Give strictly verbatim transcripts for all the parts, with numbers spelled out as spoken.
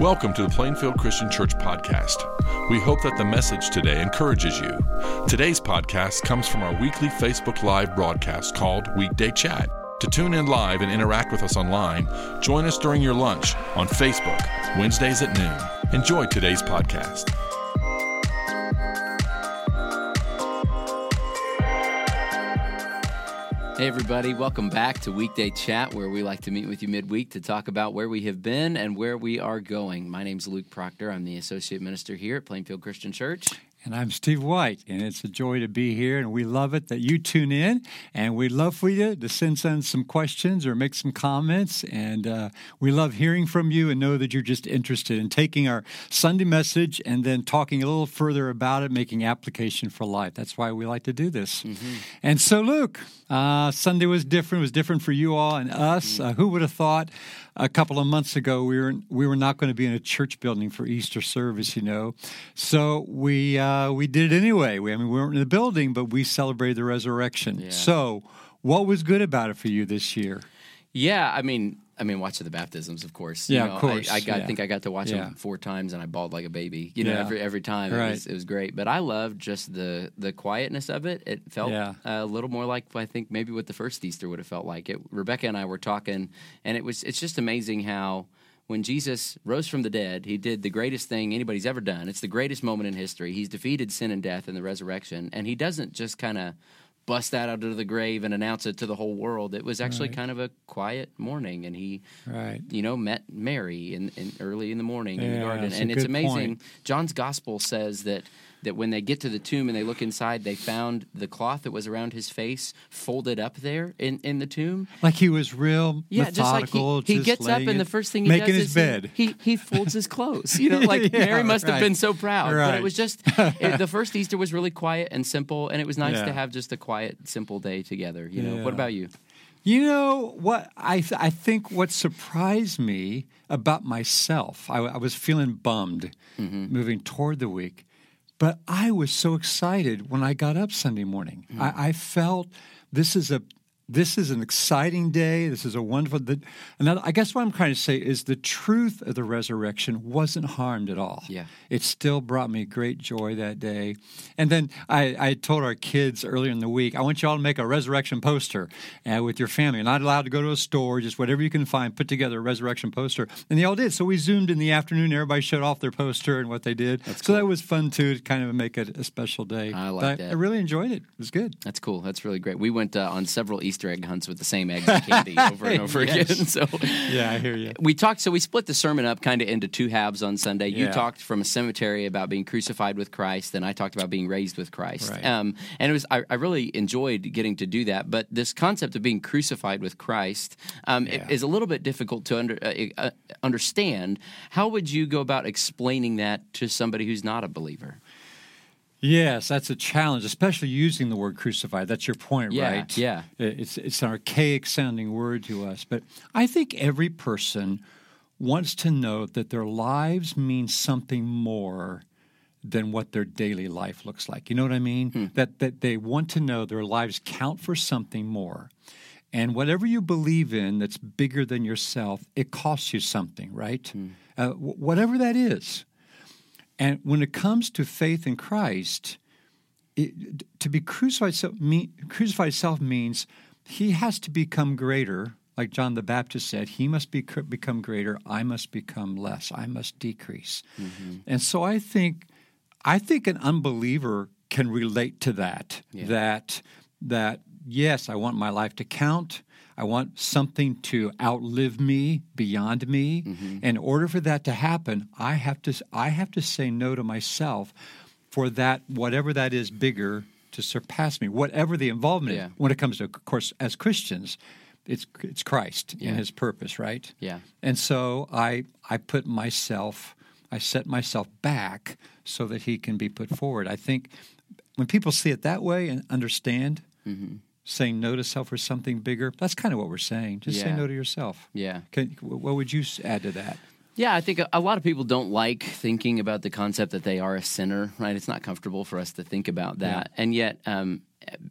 Welcome to the Plainfield Christian Church podcast. We hope that the message today encourages you. Today's podcast comes from our weekly Facebook Live broadcast called Weekday Chat. To tune in live and interact with us online, join us during your lunch on Facebook, Wednesdays at noon. Enjoy today's podcast. Hey everybody, welcome back to Weekday Chat, where we like to meet with you midweek to talk about where we have been and where we are going. My name's Luke Proctor. I'm the Associate Minister here at Plainfield Christian Church. And I'm Steve White, and it's a joy to be here, and we love it that you tune in, and we'd love for you to send some, some questions or make some comments, and uh, we love hearing from you and know that you're just interested in taking our Sunday message and then talking a little further about it, making application for life. That's why we like to do this. Mm-hmm. And so, Luke, uh, Sunday was different. It was different for you all and us. Mm-hmm. Uh, who would have thought a couple of months ago we were we were not going to be in a church building for Easter service, you know? So we... Uh, Uh, we did it anyway. We, I mean, we weren't in the building, but we celebrated the resurrection. Yeah. So, what was good about it for you this year? Yeah, I mean, I mean, watching the baptisms, of course. Yeah, you know, of course. I, I, got, yeah. I think I got to watch yeah. them four times, and I bawled like a baby. You know, yeah. every every time right. it, was, it was great. But I loved just the the quietness of it. It felt yeah. a little more like I think maybe what the first Easter would have felt like. It, Rebecca and I were talking, and it was it's just amazing how. When Jesus rose from the dead, he did the greatest thing anybody's ever done. It's the greatest moment in history. He's defeated sin and death in the resurrection, and he doesn't just kind of bust that out of the grave and announce it to the whole world. It was actually right. kind of a quiet morning, and he, right. you know, met Mary in, in early in the morning yeah, in the garden. And it's amazing. Point. John's gospel says that that when they get to the tomb and they look inside, they found the cloth that was around his face folded up there in, in the tomb. Like he was real yeah, methodical. Just like he, he just gets up and it, the first thing he making does his is bed. He, he, he folds his clothes. You know, like yeah, Mary must right. have been so proud. Right. But it was just, it, the first Easter was really quiet and simple, and it was nice yeah. to have just a quiet, simple day together. You know, yeah. What about you? You know, what I th- I think what surprised me about myself, I, I was feeling bummed mm-hmm. moving toward the week. But I was so excited when I got up Sunday morning. Mm. I, I felt this is a this is an exciting day. This is a wonderful. The, another, I guess what I'm trying to say is the truth of the resurrection wasn't harmed at all. Yeah, it still brought me great joy that day. And then I, I told our kids earlier in the week, I want you all to make a resurrection poster uh, with your family. You're not allowed to go to a store, just whatever you can find, put together a resurrection poster. And they all did. So we Zoomed in the afternoon. Everybody showed off their poster and what they did. That's so cool. That was fun, too, to kind of make it a special day. I liked it. I really enjoyed it. It was good. That's cool. That's really great. We went uh, on several Easter Easter egg hunts with the same eggs and candy over and over yes. again. So yeah, I hear you. We talked, so we split the sermon up kind of into two halves on Sunday. You yeah. talked from a cemetery about being crucified with Christ, and I talked about being raised with Christ. Right. Um, and it was I, I really enjoyed getting to do that. But this concept of being crucified with Christ um, yeah. it, is a little bit difficult to under, uh, uh, understand. How would you go about explaining that to somebody who's not a believer? Yes, that's a challenge, especially using the word crucified. That's your point, yeah, right? Yeah, it's it's an archaic-sounding word to us. But I think every person wants to know that their lives mean something more than what their daily life looks like. You know what I mean? Hmm. That that they want to know their lives count for something more. And whatever you believe in that's bigger than yourself, it costs you something, right? Hmm. Uh, w- whatever that is. And when it comes to faith in Christ, it, to be crucified self, mean, crucified self means he has to become greater. Like John the Baptist said, he must be, become greater, I must become less, I must decrease. Mm-hmm. And so I think I think an unbeliever can relate to that, yeah. that, that yes, I want my life to count. I want something to outlive me, beyond me. Mm-hmm. In order for that to happen, I have to I have to say no to myself for that, whatever that is bigger, to surpass me, whatever the involvement yeah. is. When it comes to, of course, as Christians, it's it's Christ yeah. and his purpose, right? Yeah. And so I I put myself, I set myself back so that he can be put forward. I think when people see it that way and understand, mm-hmm. saying no to self or something bigger, that's kind of what we're saying. Just yeah. say no to yourself. Yeah. Can, what would you add to that? Yeah, I think a lot of people don't like thinking about the concept that they are a sinner, right? It's not comfortable for us to think about that. Yeah. And yet, um,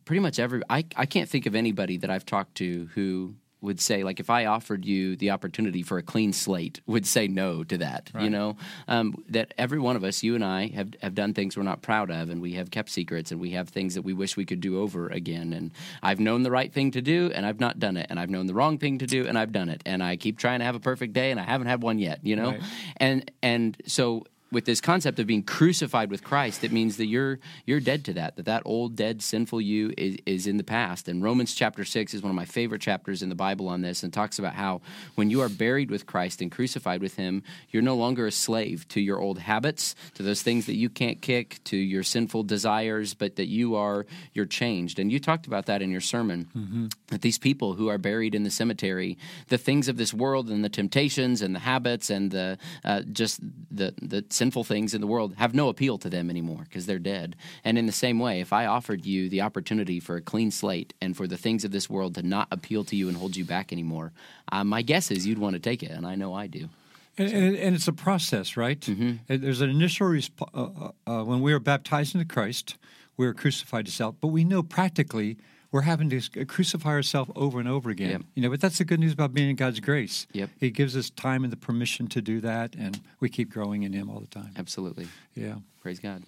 pretty much every I, – I can't think of anybody that I've talked to who – would say, like, if I offered you the opportunity for a clean slate, would say no to that, right. you know, um, that every one of us, you and I, have, have done things we're not proud of, and we have kept secrets, and we have things that we wish we could do over again, and I've known the right thing to do, and I've not done it, and I've known the wrong thing to do, and I've done it, and I keep trying to have a perfect day, and I haven't had one yet, you know, right. and and so... with this concept of being crucified with Christ, it means that you're you're dead to that, that that old, dead, sinful you is, is in the past. And Romans chapter six is one of my favorite chapters in the Bible on this, and talks about how when you are buried with Christ and crucified with him, you're no longer a slave to your old habits, to those things that you can't kick, to your sinful desires, but that you are, you're changed. And you talked about that in your sermon, mm-hmm. that these people who are buried in the cemetery, the things of this world and the temptations and the habits and the uh, just the the sinful things in the world have no appeal to them anymore because they're dead. And in the same way, if I offered you the opportunity for a clean slate and for the things of this world to not appeal to you and hold you back anymore, uh, my guess is you'd want to take it, and I know I do. And, so. and, and it's a process, right? Mm-hmm. There's an initial resp- uh, uh, when we are baptized into Christ, we are crucified to self, but we know practically we're having to crucify ourselves over and over again. Yep. You know, but that's the good news about being in God's grace. Yep. He gives us time and the permission to do that, and we keep growing in him all the time. Absolutely. Yeah. Praise God.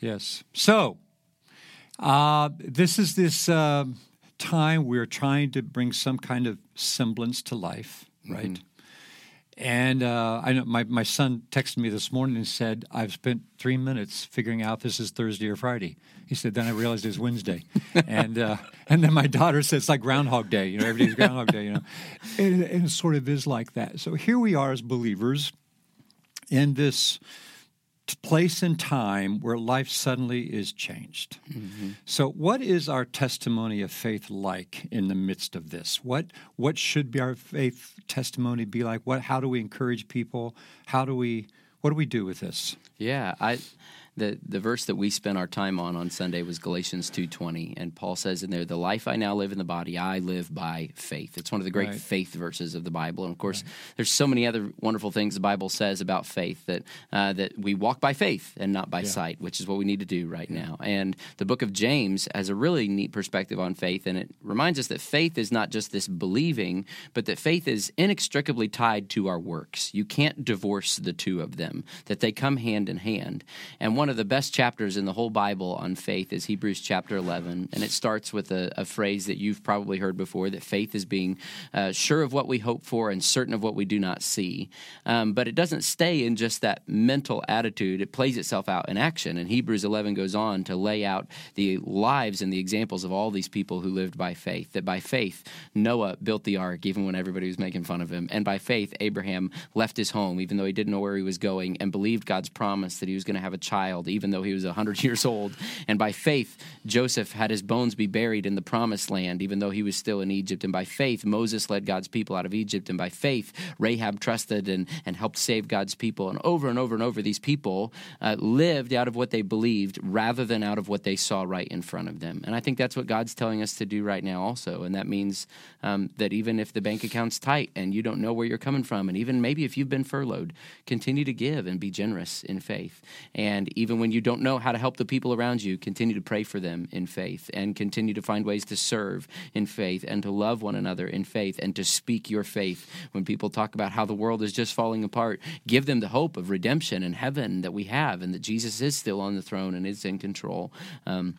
Yes. So uh, this is this uh, time we're trying to bring some kind of semblance to life, right? Mm-hmm. And uh, I know my, my son texted me this morning and said, I've spent three minutes figuring out if this is Thursday or Friday. He said, then I realized it was Wednesday. and uh, and then my daughter said, it's like Groundhog Day. You know, every day's Groundhog Day, you know. And, and it sort of is like that. So here we are as believers in this place and time where life suddenly is changed. Mm-hmm. So what is our testimony of faith like in the midst of this? What what should be our faith testimony be like? What how do we encourage people? How do we what do we do with this? Yeah, I the the verse that we spent our time on on Sunday was Galatians two twenty, and Paul says in there, the life I now live in the body, I live by faith. It's one of the great right. faith verses of the Bible, and of course, right. there's so many other wonderful things the Bible says about faith, that uh, that we walk by faith and not by yeah. sight, which is what we need to do right yeah. now. And the book of James has a really neat perspective on faith, and it reminds us that faith is not just this believing, but that faith is inextricably tied to our works. You can't divorce the two of them, that they come hand in hand. And one of the best chapters in the whole Bible on faith is Hebrews chapter eleven, and it starts with a, a phrase that you've probably heard before, that faith is being uh, sure of what we hope for and certain of what we do not see. Um, but it doesn't stay in just that mental attitude. It plays itself out in action, and Hebrews eleven goes on to lay out the lives and the examples of all these people who lived by faith, that by faith Noah built the ark even when everybody was making fun of him, and by faith Abraham left his home even though he didn't know where he was going and believed God's promise that he was going to have a child even though he was one hundred years old. And by faith, Joseph had his bones be buried in the promised land, even though he was still in Egypt. And by faith, Moses led God's people out of Egypt. And by faith, Rahab trusted and, and helped save God's people. And over and over and over, these people uh, lived out of what they believed rather than out of what they saw right in front of them. And I think that's what God's telling us to do right now also. And that means um, that even if the bank account's tight and you don't know where you're coming from, and even maybe if you've been furloughed, continue to give and be generous in faith. And even when you don't know how to help the people around you, continue to pray for them in faith, and continue to find ways to serve in faith, and to love one another in faith, and to speak your faith. When people talk about how the world is just falling apart, give them the hope of redemption and heaven that we have, and that Jesus is still on the throne and is in control. Um,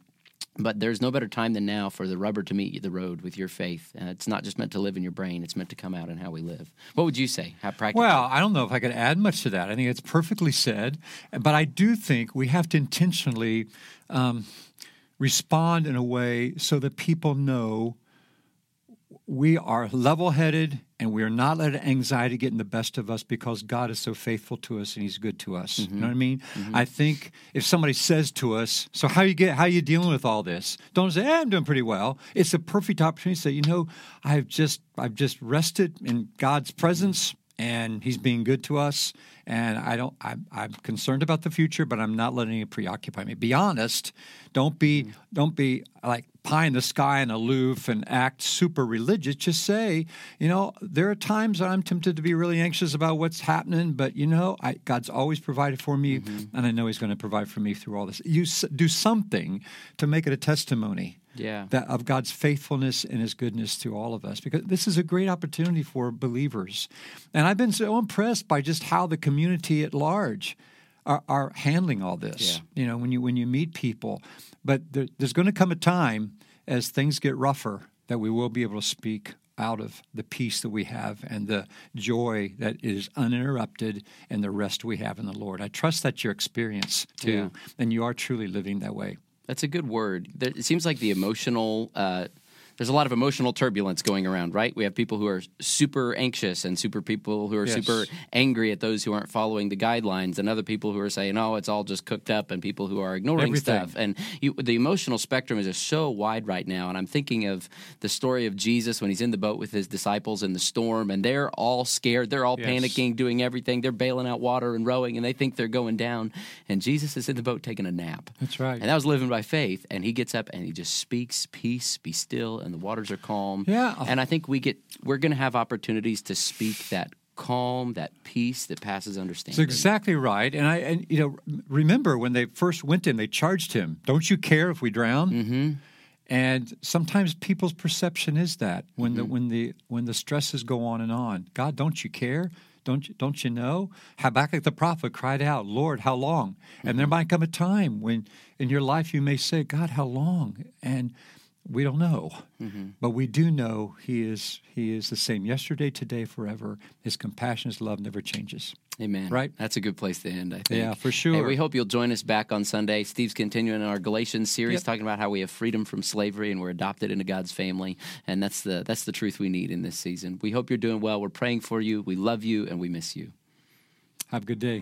But there's no better time than now for the rubber to meet the road with your faith. Uh, it's not just meant to live in your brain. It's meant to come out in how we live. What would you say? How practical? Well, I don't know if I could add much to that. I think it's perfectly said. But I do think we have to intentionally um, respond in a way so that people know we are level-headed and we are not letting anxiety get in the best of us, because God is so faithful to us and he's good to us. Mm-hmm. You know what I mean? Mm-hmm. I think if somebody says to us, so how you get, how are you dealing with all this? Don't say, eh, I'm doing pretty well. It's a perfect opportunity to say, you know, I've just I've just rested in God's presence and he's being good to us. And I don't, I'm, I'm concerned about the future, but I'm not letting it preoccupy me. Be honest. Don't be, mm-hmm. don't be like pie in the sky and aloof and act super religious. Just say, you know, there are times that I'm tempted to be really anxious about what's happening, but you know, I, God's always provided for me, mm-hmm. and I know he's going to provide for me through all this. You s- do something to make it a testimony. yeah. that of God's faithfulness and his goodness to all of us, because this is a great opportunity for believers. And I've been so impressed by just how the community at large are, are handling all this, yeah. you know, when you when you meet people. But there, there's going to come a time as things get rougher that we will be able to speak out of the peace that we have and the joy that is uninterrupted and the rest we have in the Lord. I trust that's your experience, too, yeah. and you are truly living that way. That's a good word. There, it seems like the emotional uh, – there's a lot of emotional turbulence going around, right? We have people who are super anxious and super people who are yes. super angry at those who aren't following the guidelines, and other people who are saying, oh, it's all just cooked up, and people who are ignoring everything. Stuff. And you, the emotional spectrum is just so wide right now. And I'm thinking of the story of Jesus when he's in the boat with his disciples in the storm, and they're all scared. They're all yes. panicking, doing everything. They're bailing out water and rowing, and they think they're going down. And Jesus is in the boat taking a nap. That's right. And that was living by faith. And he gets up and he just speaks, peace, be still, and the waters are calm. Yeah. And I think we get, we're going to have opportunities to speak that calm, that peace that passes understanding. That's exactly right. And I, and you know, remember when they first went in, they charged him, don't you care if we drown? Mm-hmm. And sometimes people's perception is that when mm-hmm. the when the when the stresses go on and on, God, don't you care? Don't you, don't you know? Habakkuk the prophet cried out, Lord, how long? Mm-hmm. And there might come a time when in your life you may say, God, how long? And we don't know, mm-hmm. but we do know he is he is the same yesterday, today, forever. His compassion, his love never changes. Amen. Right? That's a good place to end, I think. Yeah, for sure. Hey, we hope you'll join us back on Sunday. Steve's continuing our Galatians series, yep. talking about how we have freedom from slavery and we're adopted into God's family, and that's the that's the truth we need in this season. We hope you're doing well. We're praying for you. We love you, and we miss you. Have a good day.